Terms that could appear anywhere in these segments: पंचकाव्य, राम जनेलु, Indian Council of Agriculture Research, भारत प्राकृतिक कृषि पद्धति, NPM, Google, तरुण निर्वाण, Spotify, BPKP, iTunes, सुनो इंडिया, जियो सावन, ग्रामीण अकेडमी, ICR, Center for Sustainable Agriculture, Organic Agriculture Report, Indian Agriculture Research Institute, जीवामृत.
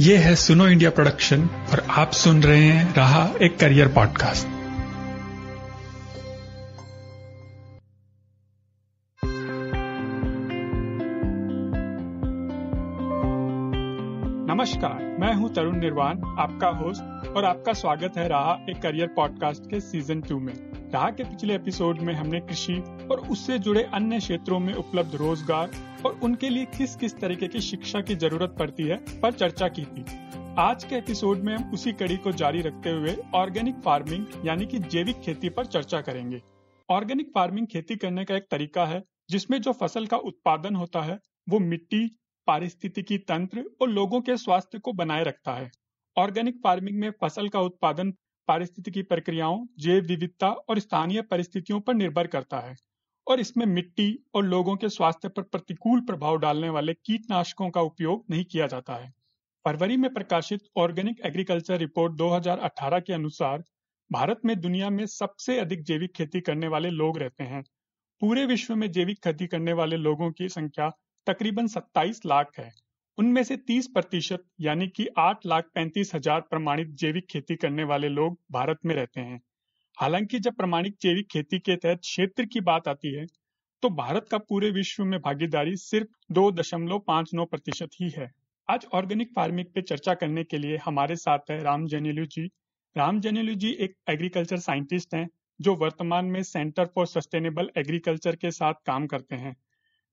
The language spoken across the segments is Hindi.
ये है सुनो इंडिया प्रोडक्शन और आप सुन रहे हैं रहा एक करियर पॉडकास्ट। नमस्कार, मैं हूं तरुण निर्वाण, आपका होस्ट, और आपका स्वागत है रहा एक करियर पॉडकास्ट के सीजन 2 में। रहा के पिछले एपिसोड में हमने कृषि और उससे जुड़े अन्य क्षेत्रों में उपलब्ध रोजगार और उनके लिए किस किस तरीके की शिक्षा की जरूरत पड़ती है पर चर्चा की थी। आज के एपिसोड में हम उसी कड़ी को जारी रखते हुए ऑर्गेनिक फार्मिंग यानी कि जैविक खेती पर चर्चा करेंगे। ऑर्गेनिक फार्मिंग खेती करने का एक तरीका है जिसमें जो फसल का उत्पादन होता है वो मिट्टी, पारिस्थितिकी तंत्र और लोगों के स्वास्थ्य को बनाए रखता है। ऑर्गेनिक फार्मिंग में फसल का उत्पादन पारिस्थितिकी प्रक्रियाओं, जैव विविधता और स्थानीय परिस्थितियों पर निर्भर करता है और इसमें मिट्टी और लोगों के स्वास्थ्य पर प्रतिकूल प्रभाव डालने वाले कीटनाशकों का उपयोग नहीं किया जाता है। फरवरी में प्रकाशित ऑर्गेनिक एग्रीकल्चर रिपोर्ट 2018 के अनुसार भारत में दुनिया में सबसे अधिक जैविक खेती करने वाले लोग रहते हैं। पूरे विश्व में जैविक खेती करने वाले लोगों की संख्या तकरीबन 27 लाख है। उनमें से 30% यानी कि 8,35,000 प्रमाणित जैविक खेती करने वाले लोग भारत में रहते हैं। हालांकि जब प्रमाणित जैविक खेती के तहत क्षेत्र की बात आती है तो भारत का पूरे विश्व में भागीदारी सिर्फ 2.59% ही है। आज ऑर्गेनिक फार्मिंग पे चर्चा करने के लिए हमारे साथ है राम जनेलु जी। राम जनेलु जी एक एग्रीकल्चर साइंटिस्ट हैं जो वर्तमान में सेंटर फॉर सस्टेनेबल एग्रीकल्चर के साथ काम करते हैं,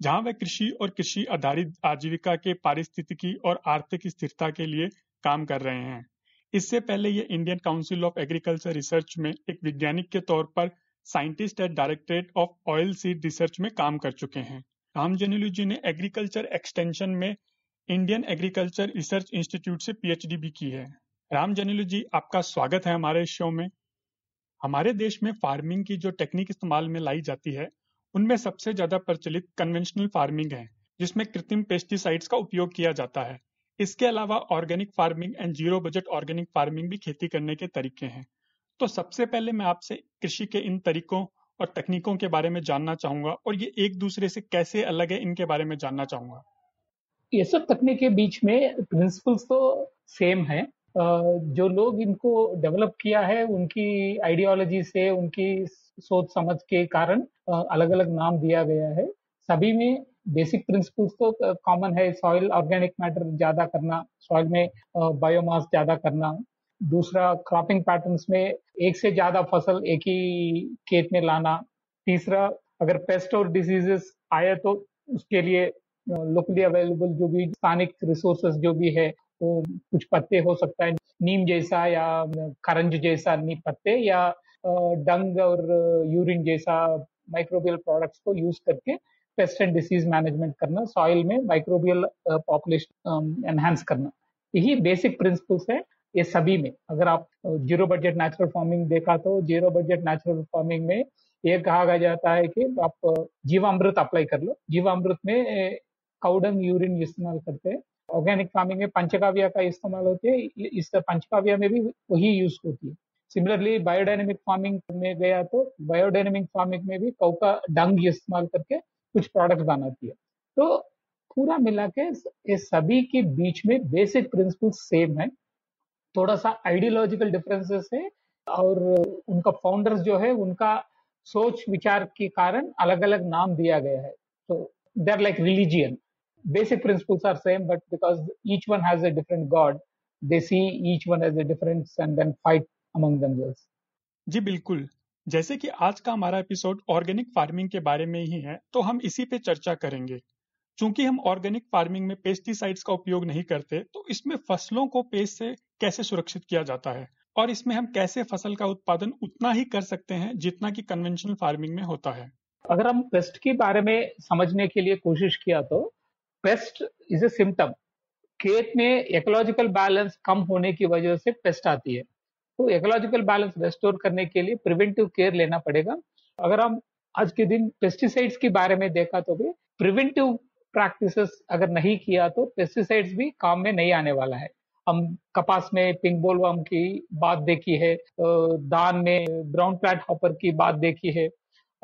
जहां वे कृषि और कृषि आधारित आजीविका के पारिस्थितिकी और आर्थिक स्थिरता के लिए काम कर रहे हैं। इससे पहले ये Indian council of agriculture research में एक वैज्ञानिक के तौर पर scientist at directorate of oil seed research में काम कर चुके हैं। राम जनेलु जी ने एग्रीकल्चर एक्सटेंशन में इंडियन एग्रीकल्चर रिसर्च इंस्टीट्यूट से PhD भी की है। राम जनेलु जी, आपका स्वागत है हमारे शो में। हमारे देश में फार्मिंग की जो टेक्निक इस्तेमाल में लाई जाती है उनमें सबसे ज्यादा प्रचलित कन्वेंशनल फार्मिंग है जिसमें कृत्रिम पेस्टिसाइड्स का उपयोग किया जाता है। इसके अलावा organic farming and zero budget organic farming भी खेती करने के तरीके हैं। तो सबसे पहले मैं आपसे कृषि के इन तरीकों और तकनीकों के बारे में जानना चाहूंगा और ये एक दूसरे से कैसे अलग है इनके बारे में जानना चाहूंगा। ये सब तकनीक के बीच में प्रिंसिपल्स तो सेम है। जो लोग इनको डेवलप किया है उनकी आइडियोलॉजी से, उनकी सोच समझ के कारण अलग अलग नाम दिया गया है। सभी में बेसिक प्रिंसिपल्स तो कॉमन है। सॉइल ऑर्गेनिक मैटर ज्यादा करना, सॉइल में बायोमास ज्यादा करना, दूसरा क्रॉपिंग पैटर्न्स में एक से ज्यादा फसल एक ही खेत में लाना, तीसरा अगर पेस्ट और डिजीजेस आए तो उसके लिए लोकली अवेलेबल जो भी स्थानिक रिसोर्सेस जो भी है वो कुछ पत्ते हो सकता है नीम जैसा या करंज जैसा नीम पत्ते या डंग और यूरिन जैसा माइक्रोबियल प्रोडक्ट्स को यूज करके पेस्ट एंड डिसीज मैनेजमेंट करना, सॉइल में माइक्रोबियल पॉपुलेशन एनहांस करना। यही बेसिक प्रिंसिपल्स है ये सभी में। अगर आप जीरो बजट नेचुरल फार्मिंग देखा तो जीरो बजट नेचुरल फार्मिंग में ये कहा जाता है कि आप जीवामृत अप्लाई कर लो। जीवामृत में काउडंग यूरिन इस्तेमाल करते हैं। ऑर्गेनिक फार्मिंग में पंचकाव्य का इस्तेमाल होते है, इस पंचकाव्य में भी वही यूज होती है। सिमिलरली बायोडायनेमिक फार्मिंग में गया तो बायोडायनेमिक फार्मिंग में भी काऊ का डंग इस्तेमाल करके कुछ प्रोडक्ट बनाती है। तो पूरा मिला के इस सभी के बीच में बेसिक प्रिंसिपल सेम है। थोड़ा सा आइडियोलॉजिकल डिफरेंसेस है और उनका फाउंडर्स जो है उनका सोच विचार के कारण अलग अलग नाम दिया गया है। तो they are like religion. Basic principles are same, but because each one has a different god, they see each one as a difference and then fight among themselves. जी बिल्कुल, जैसे कि आज का हमारा एपिसोड ऑर्गेनिक फार्मिंग के बारे में ही है तो हम इसी पे चर्चा करेंगे। चूंकि हम ऑर्गेनिक फार्मिंग में पेस्टिसाइड्स का उपयोग नहीं करते तो इसमें फसलों को पेस्ट से कैसे सुरक्षित किया जाता है और इसमें हम कैसे फसल का उत्पादन उतना ही कर सकते हैं जितना कि कन्वेंशनल फार्मिंग में होता है। अगर हम पेस्ट के बारे में समझने के लिए कोशिश किया तो पेस्ट इज ए सिम्टम। खेत में इकोलॉजिकल बैलेंस कम होने की वजह से पेस्ट आती है। तो इकोलॉजिकल बैलेंस रेस्टोर करने के लिए प्रिवेंटिव केयर लेना पड़ेगा। अगर हम आज के दिन पेस्टिसाइड्स के बारे में देखा तो भी प्रिवेंटिव प्रैक्टिसेस अगर नहीं किया तो पेस्टिसाइड्स भी काम में नहीं आने वाला है। हम कपास में पिंक बोलवर्म की बात देखी है, धान में ब्राउन प्लांट हॉपर की बात देखी है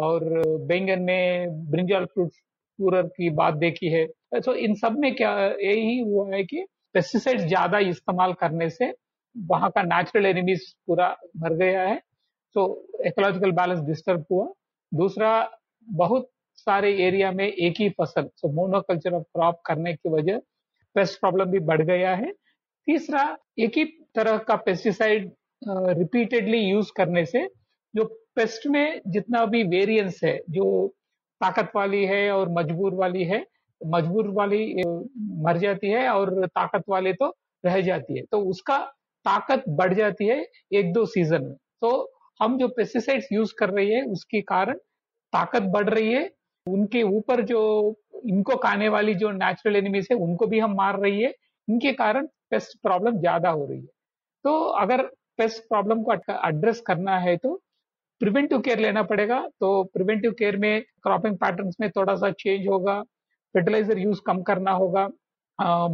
और बैंगन में ब्रिंजल फ्रूट की बात देखी है। तो इन सब में क्या यही हुआ है कि पेस्टिसाइड ज्यादा इस्तेमाल करने से वहां का नेचुरल एनिमीज पूरा भर गया है, तो इकोलॉजिकल बैलेंस डिस्टर्ब हुआ। दूसरा, बहुत सारे एरिया में एक ही फसल, सो मोनोकल्चर ऑफ क्रॉप करने की वजह पेस्ट प्रॉब्लम भी बढ़ गया है। तीसरा, एक ही तरह का पेस्टिसाइड रिपीटेडली यूज करने से जो पेस्ट में जितना भी वेरिएंस है, जो ताकत वाली है और मजबूर वाली है, मजबूर वाली मर जाती है और ताकत वाले तो रह जाती है, तो उसका ताकत बढ़ जाती है एक दो सीजन में। तो हम जो पेस्टिसाइड्स यूज कर रही है उसके कारण ताकत बढ़ रही है, उनके ऊपर जो इनको खाने वाली जो नेचुरल एनिमीज है उनको भी हम मार रही है, इनके कारण पेस्ट प्रॉब्लम ज्यादा हो रही है। तो अगर पेस्ट प्रॉब्लम को एड्रेस करना है तो प्रिवेंटिव केयर लेना पड़ेगा। तो प्रिवेंटिव केयर में क्रॉपिंग पैटर्न्स में थोड़ा सा चेंज होगा, फर्टिलाइजर यूज कम करना होगा,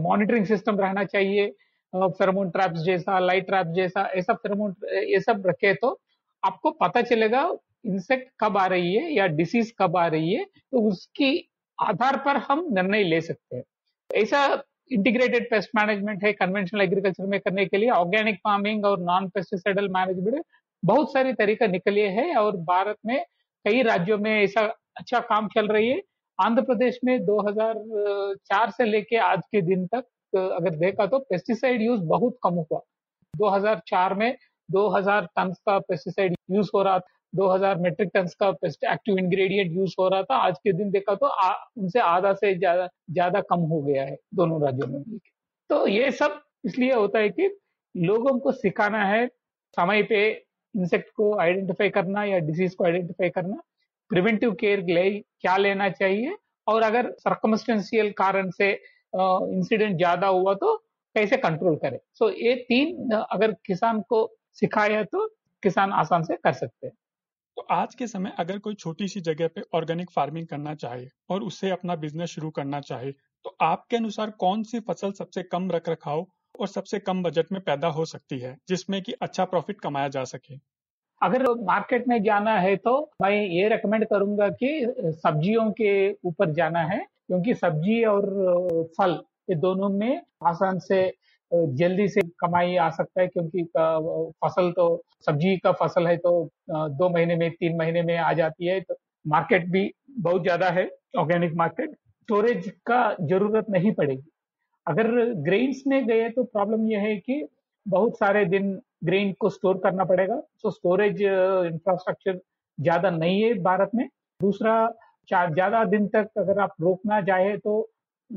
मॉनिटरिंग सिस्टम रहना चाहिए, फेरोमोन ट्रैप्स जैसा, लाइट ट्रैप्स जैसा, ऐसा फेरोमोन ये सब रखे तो आपको पता चलेगा इंसेक्ट कब आ रही है या डिसीज कब आ रही है, तो उसकी आधार पर हम निर्णय ले सकते हैं। ऐसा इंटीग्रेटेड पेस्ट मैनेजमेंट है कन्वेंशनल एग्रीकल्चर में करने के लिए। ऑर्गेनिक फार्मिंग और नॉन पेस्टिसाइडल मैनेजमेंट बहुत सारे तरीका निकले हैं और भारत में कई राज्यों में ऐसा अच्छा काम चल रही है। आंध्र प्रदेश में 2004 से लेके आज के दिन तक अगर देखा तो पेस्टिसाइड यूज बहुत कम हुआ। 2004 में 2000 टन का पेस्टिसाइड यूज हो रहा था, 2000 मेट्रिक टन का एक्टिव इंग्रेडिएंट यूज हो रहा था, आज के दिन देखा तो उनसे आधा से ज्यादा कम हो गया है दोनों राज्यों में। तो ये सब इसलिए होता है कि लोगों को सिखाना है समय पे इंसेक्ट को आइडेंटिफाई करना या डिसीज को आइडेंटिफाई करना, प्रिवेंटिव केयर क्या लेना चाहिए, और अगर सर्कमस्टेंशियल कारण से इंसिडेंट ज्यादा हुआ तो कैसे कंट्रोल करें। सो ये तीन अगर किसान को सिखाया तो किसान आसान से कर सकते हैं। तो आज के समय अगर कोई छोटी सी जगह पे ऑर्गेनिक फार्मिंग करना चाहे और उससे अपना बिजनेस शुरू करना चाहे तो आपके अनुसार कौन सी फसल सबसे कम रखरखाव और सबसे कम बजट में पैदा हो सकती है जिसमें कि अच्छा प्रॉफिट कमाया जा सके? अगर मार्केट में जाना है तो मैं ये रेकमेंड करूंगा कि सब्जियों के ऊपर जाना है, क्योंकि सब्जी और फल ये दोनों में आसान से जल्दी से कमाई आ सकता है, क्योंकि फसल तो सब्जी का फसल है तो 2 महीने में 3 महीने में आ जाती है। तो मार्केट भी बहुत ज्यादा है, ऑर्गेनिक मार्केट, स्टोरेज का जरूरत नहीं पड़ेगी। अगर ग्रेन्स में गए तो प्रॉब्लम यह है कि बहुत सारे दिन ग्रेन को स्टोर करना पड़ेगा, तो स्टोरेज इंफ्रास्ट्रक्चर ज्यादा नहीं है भारत में। दूसरा, ज्यादा दिन तक अगर आप रोकना चाहे तो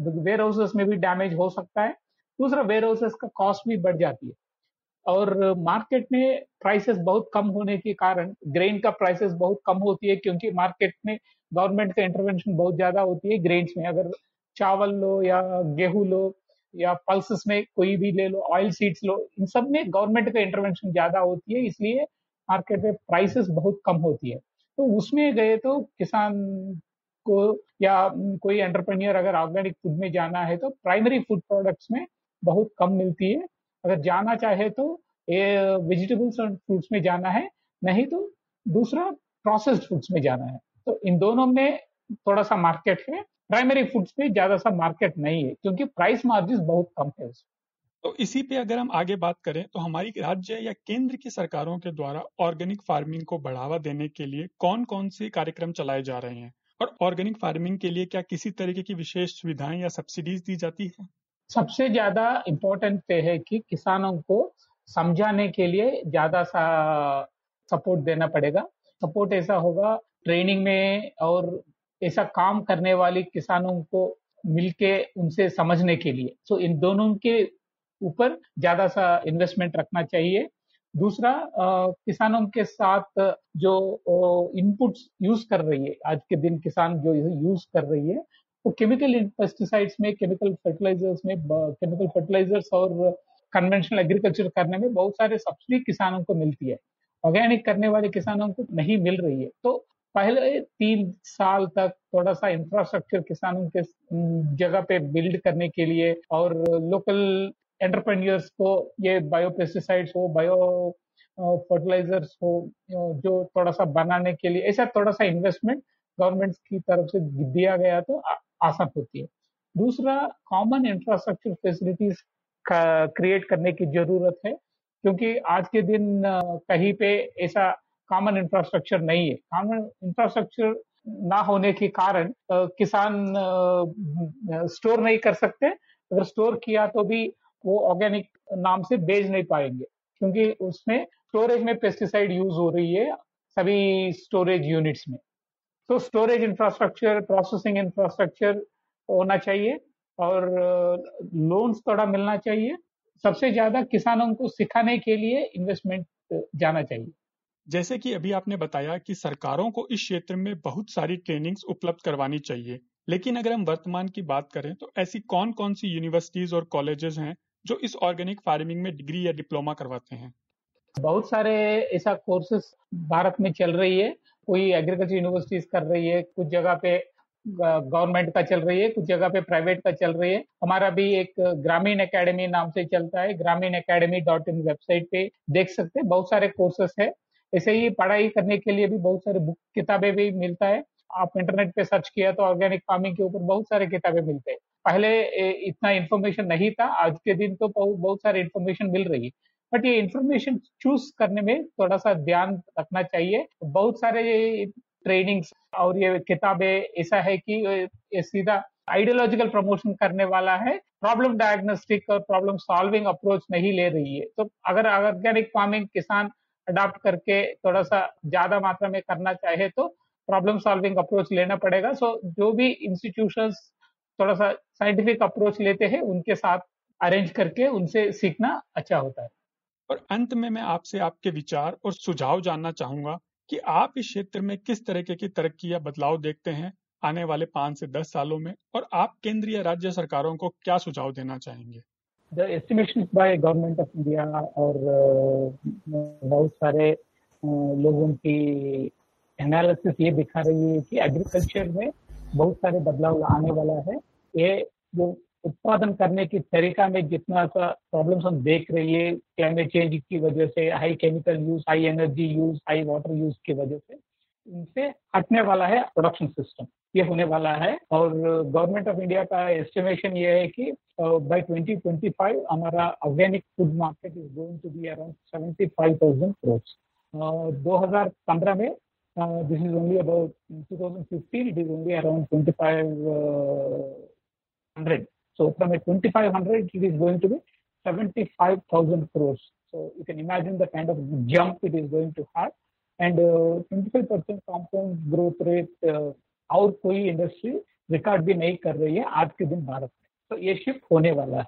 वेयर हाउसेस में भी डैमेज हो सकता है। दूसरा, वेयर हाउसेस का कॉस्ट भी बढ़ जाती है और मार्केट में प्राइसेस बहुत कम होने के कारण ग्रेन का प्राइसेस बहुत कम होती है, क्योंकि मार्केट में गवर्नमेंट का इंटरवेंशन बहुत ज्यादा होती है ग्रेन्स में। अगर चावल लो या गेहूं लो या पल्सेस में कोई भी ले लो, ऑयल सीड्स लो, इन सब में गवर्नमेंट का इंटरवेंशन ज्यादा होती है, इसलिए मार्केट में प्राइसेस बहुत कम होती है। तो उसमें गए तो किसान को या कोई एंटरप्रेन्योर अगर ऑर्गेनिक फूड में जाना है तो प्राइमरी फूड प्रोडक्ट्स में बहुत कम मिलती है। अगर जाना चाहे तो ये वेजिटेबल्स और फ्रूट्स में जाना है, नहीं तो दूसरा प्रोसेस्ड फूड्स में जाना है। तो इन दोनों में थोड़ा सा मार्केट है, प्राइमरी फूड्स पे ज्यादा सा मार्केट नहीं है क्योंकि प्राइस मार्जिन बहुत कम है उसमें। तो इसी पे अगर हम आगे बात करें तो हमारी राज्य या केंद्र की सरकारों के द्वारा ऑर्गेनिक फार्मिंग को बढ़ावा देने के लिए कौन कौन से कार्यक्रम चलाए जा रहे हैं, और ऑर्गेनिक फार्मिंग के लिए क्या किसी तरीके की विशेष सुविधाएं या सब्सिडीज दी जाती है? सबसे ज्यादा इम्पोर्टेंट है कि किसानों को समझाने के लिए ज्यादा सा सपोर्ट देना पड़ेगा। सपोर्ट ऐसा होगा ट्रेनिंग में, और ऐसा काम करने वाले किसानों को मिलके उनसे समझने के लिए। सो इन दोनों के ऊपर ज्यादा सा इन्वेस्टमेंट रखना चाहिए। दूसरा, किसानों के साथ जो इनपुट्स यूज कर रही है आज के दिन, किसान जो यूज कर रही है वो केमिकल पेस्टिसाइड्स में, केमिकल फर्टिलाइजर्स में, केमिकल फर्टिलाइजर्स और कन्वेंशनल एग्रीकल्चर करने में बहुत सारे सब्सिडी किसानों को मिलती है, ऑर्गेनिक करने वाले किसानों को नहीं मिल रही है। तो पहले 3 साल तक थोड़ा सा इंफ्रास्ट्रक्चर किसानों के जगह पे बिल्ड करने के लिए और लोकल एंटरप्रेन्योर्स को ये बायो पेस्टिसाइड्स हो, बायो फर्टिलाइजर्स हो, जो थोड़ा सा बनाने के लिए ऐसा थोड़ा सा इन्वेस्टमेंट गवर्नमेंट की तरफ से दिया गया तो आसान होती है। दूसरा, कॉमन इंफ्रास्ट्रक्चर फैसिलिटीज क्रिएट करने की जरूरत है, क्योंकि आज के दिन कहीं पे ऐसा कॉमन इंफ्रास्ट्रक्चर नहीं है। कॉमन इंफ्रास्ट्रक्चर ना होने के कारण किसान स्टोर नहीं कर सकते, अगर स्टोर किया तो भी वो ऑर्गेनिक नाम से बेच नहीं पाएंगे, क्योंकि उसमें स्टोरेज में पेस्टिसाइड यूज हो रही है सभी स्टोरेज यूनिट्स में। तो स्टोरेज इंफ्रास्ट्रक्चर, प्रोसेसिंग इंफ्रास्ट्रक्चर होना चाहिए और लोन्स थोड़ा मिलना चाहिए। सबसे ज्यादा किसानों को सिखाने के लिए इन्वेस्टमेंट जाना चाहिए। जैसे कि अभी आपने बताया कि सरकारों को इस क्षेत्र में बहुत सारी ट्रेनिंग्स उपलब्ध करवानी चाहिए, लेकिन अगर हम वर्तमान की बात करें तो ऐसी कौन कौन सी यूनिवर्सिटीज और कॉलेजेस हैं जो इस ऑर्गेनिक फार्मिंग में डिग्री या डिप्लोमा करवाते हैं? बहुत सारे ऐसा कोर्सेस भारत में चल रही है। कोई एग्रीकल्चर यूनिवर्सिटीज कर रही है, कुछ जगह पे गवर्नमेंट का चल रही है, कुछ जगह पे प्राइवेट का चल रही है। हमारा भी एक ग्रामीण अकेडमी नाम से चलता है, gramineacademy.in वेबसाइट पे देख सकते हैं, बहुत सारे कोर्सेस है। ऐसे ही पढ़ाई करने के लिए भी बहुत सारे बुक किताबें भी मिलता है। आप इंटरनेट पे सर्च किया तो ऑर्गेनिक फार्मिंग के ऊपर बहुत सारे किताबें मिलते हैं। पहले इतना इन्फॉर्मेशन नहीं था, आज के दिन तो बहुत सारी इन्फॉर्मेशन मिल रही है, बट ये इन्फॉर्मेशन चूज करने में थोड़ा सा ध्यान रखना चाहिए। बहुत सारे ट्रेनिंग्स और ये किताबें ऐसा है कि ये सीधा आइडियोलॉजिकल प्रमोशन करने वाला है, प्रॉब्लम डायग्नोस्टिक और प्रॉब्लम सॉल्विंग अप्रोच नहीं ले रही है। तो अगर ऑर्गेनिक फार्मिंग किसान अडॉप्ट करके थोड़ा सा ज्यादा मात्रा में करना चाहे तो प्रॉब्लम सॉल्विंग अप्रोच लेना पड़ेगा। सो जो भी इंस्टीट्यूशंस थोड़ा सा साइंटिफिक अप्रोच लेते हैं उनके साथ अरेंज करके उनसे सीखना अच्छा होता है। और अंत में मैं आपसे आपके विचार और सुझाव जानना चाहूंगा कि आप इस क्षेत्र में किस तरीके की तरक्की या बदलाव देखते हैं आने वाले 5 से 10 सालों में, और आप केंद्रीय राज्य सरकारों को क्या सुझाव देना चाहेंगे? The estimations by Government of India और बहुत सारे लोगों की एनालिसिस ये दिखा रही है कि एग्रीकल्चर में बहुत सारे बदलाव आने वाला है। ये जो उत्पादन करने की तरीका में जितना सा प्रॉब्लम्स हम देख रही है क्लाइमेट चेंज की वजह से, high chemical use, high energy use, high water use की वजह से, उनसे हटने वाला है प्रोडक्शन सिस्टम, ये होने वाला है। और गवर्नमेंट ऑफ इंडिया का एस्टिमेशन ये है कि बाय 2025 हमारा organic food market is going to be around 75,000 crore. 2015 में this is only about 2015 it is only around 2,500। So from a 2,500 it is going to be 75,000 crores. So you can imagine the kind of jump it is going to have, and 25% compound growth rate और कोई इंडस्ट्री रिकॉर्ड भी नहीं कर रही है आज के दिन भारत में। तो ये शिफ्ट होने वाला है,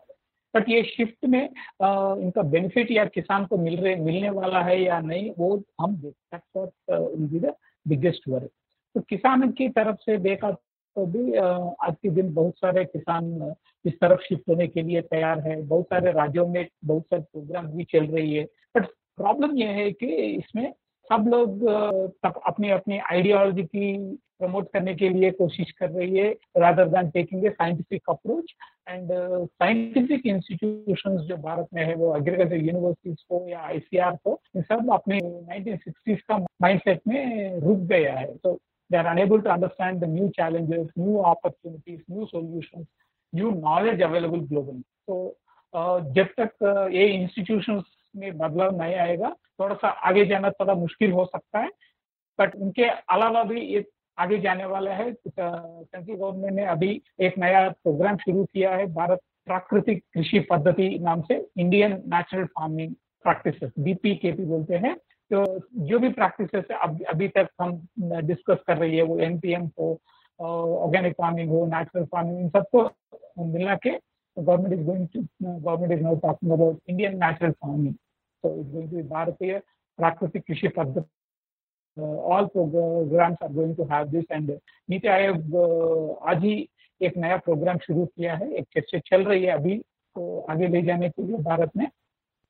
बट ये शिफ्ट में इनका बेनिफिट या किसान को मिलने वाला है या नहीं वो हम देख सकते हैं। बिगेस्ट वरी तो किसान की तरफ से देखा तो भी आज के दिन बहुत सारे किसान इस तरफ शिफ्ट होने के लिए तैयार है। बहुत सारे राज्यों में बहुत सारे प्रोग्राम भी चल रही है, बट प्रॉब्लम यह है कि इसमें सब लोग अपनी अपनी आइडियोलॉजी की प्रमोट करने के लिए कोशिश कर रही है, rather than taking a scientific approach. And scientific institutions जो भारत में है वो एग्रीकल्चर यूनिवर्सिटीज हो या ICR हो, ये सब अपने 1960s का माइंडसेट में रुक गया है। तो they are unable to understand the new challenges, new opportunities, new solutions, new knowledge available globally. So, जब तक ये institutions में बदलाव नहीं आएगा, थोड़ा सा आगे जाना थोड़ा मुश्किल हो सकता है। बट उनके अलावा भी ये आगे जाने वाला है। सेंट्रल गवर्नमेंट ने अभी एक नया प्रोग्राम शुरू किया है, भारत प्राकृतिक कृषि पद्धति नाम से, Indian natural farming practices BPKP बोलते हैं। तो जो भी प्रैक्टिसेस अभी तक हम डिस्कस कर रही है वो NPM हो, ऑर्गेनिक फार्मिंग हो, नेचुरल फार्मिंग, इन सबको मिला के government is now talking about Indian natural farming. So it's going to be Bharatiya Prakritik Krishi Paddhati. All programs are going to have this, and NITI Aayog आज ही एक नया प्रोग्राम शुरू किया है, एक चर्चा चल रही है अभी को आगे ले जाने के लिए भारत में।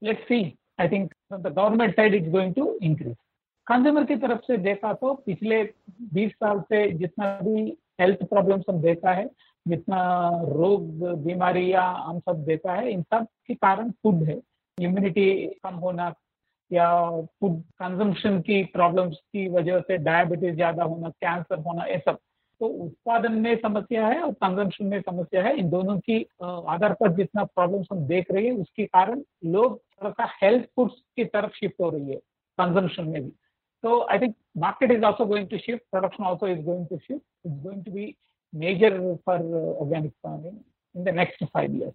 Let's see, I think from the government side it's going to increase. Consumer की तरफ से देखा तो पिछले 20 साल से जितना भी health problems हम देखा है, जितना रोग बीमारियां हम सब देखा है, इन सब के कारण फूड है। immunity कम होना या फूड कंजम्पशन की प्रॉब्लम्स की वजह से डायबिटीज ज्यादा होना, कैंसर होना, ये सब। तो उत्पादन में समस्या है और कंजम्पशन में समस्या है। इन दोनों की आधार पर जितना प्रॉब्लम्स हम देख रहे हैं उसके कारण लोग थोड़ा सा हेल्थ फूड्स की तरफ शिफ्ट हो रही है कंजम्पशन में भी। तो I think market is also going to shift, production also is going to shift, it's going to be major for organic farming in the next 5 years.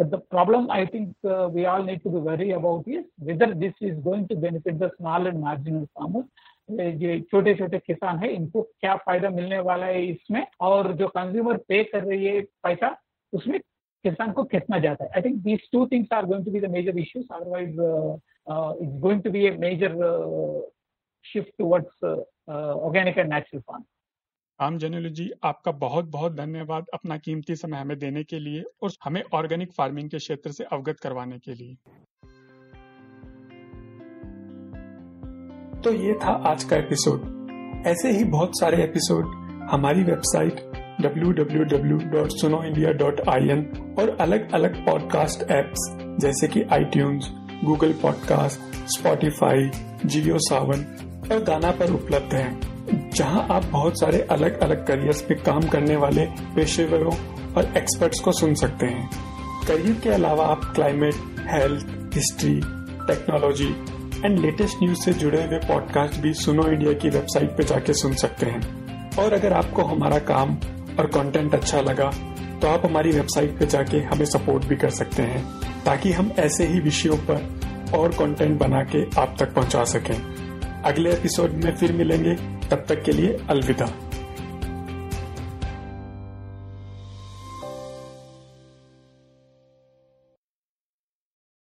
But the problem I think we all need to be worried about is whether this is going to benefit the small and marginal farmers. जो छोटे छोटे किसान है इनको क्या फायदा मिलने वाला है इसमें, और जो कंज्यूमर पे कर रही है पैसा उसमें किसान को कितना जाता है। I think these two things are going to be the major issues, otherwise it's going to be a major shift towards organic and natural farm. राम जनेलु ji, आपका बहुत बहुत धन्यवाद अपना कीमती समय हमें देने के लिए और हमें ऑर्गेनिक फार्मिंग के क्षेत्र से अवगत करवाने के लिए। तो ये था आज का एपिसोड। ऐसे ही बहुत सारे एपिसोड हमारी वेबसाइट www.sunoindia.in और अलग अलग पॉडकास्ट एप्स जैसे कि iTunes, Google podcast, Spotify, जियो सावन और गाना पर उपलब्ध है, जहां आप बहुत सारे अलग अलग करियर्स पे काम करने वाले पेशेवरों और एक्सपर्ट्स को सुन सकते हैं। करियर के अलावा आप climate, health, history, technology and latest news से जुड़े हुए पॉडकास्ट भी सुनो इंडिया की वेबसाइट पे जाके सुन सकते हैं। और अगर आपको हमारा काम और कंटेंट अच्छा लगा तो आप हमारी वेबसाइट पे जाके हमें सपोर्ट भी कर सकते हैं ताकि हम ऐसे ही विषयों पर और कंटेंट बना के आप तक पहुंचा सकें। अगले एपिसोड में फिर मिलेंगे, तब तक के लिए अलविदा।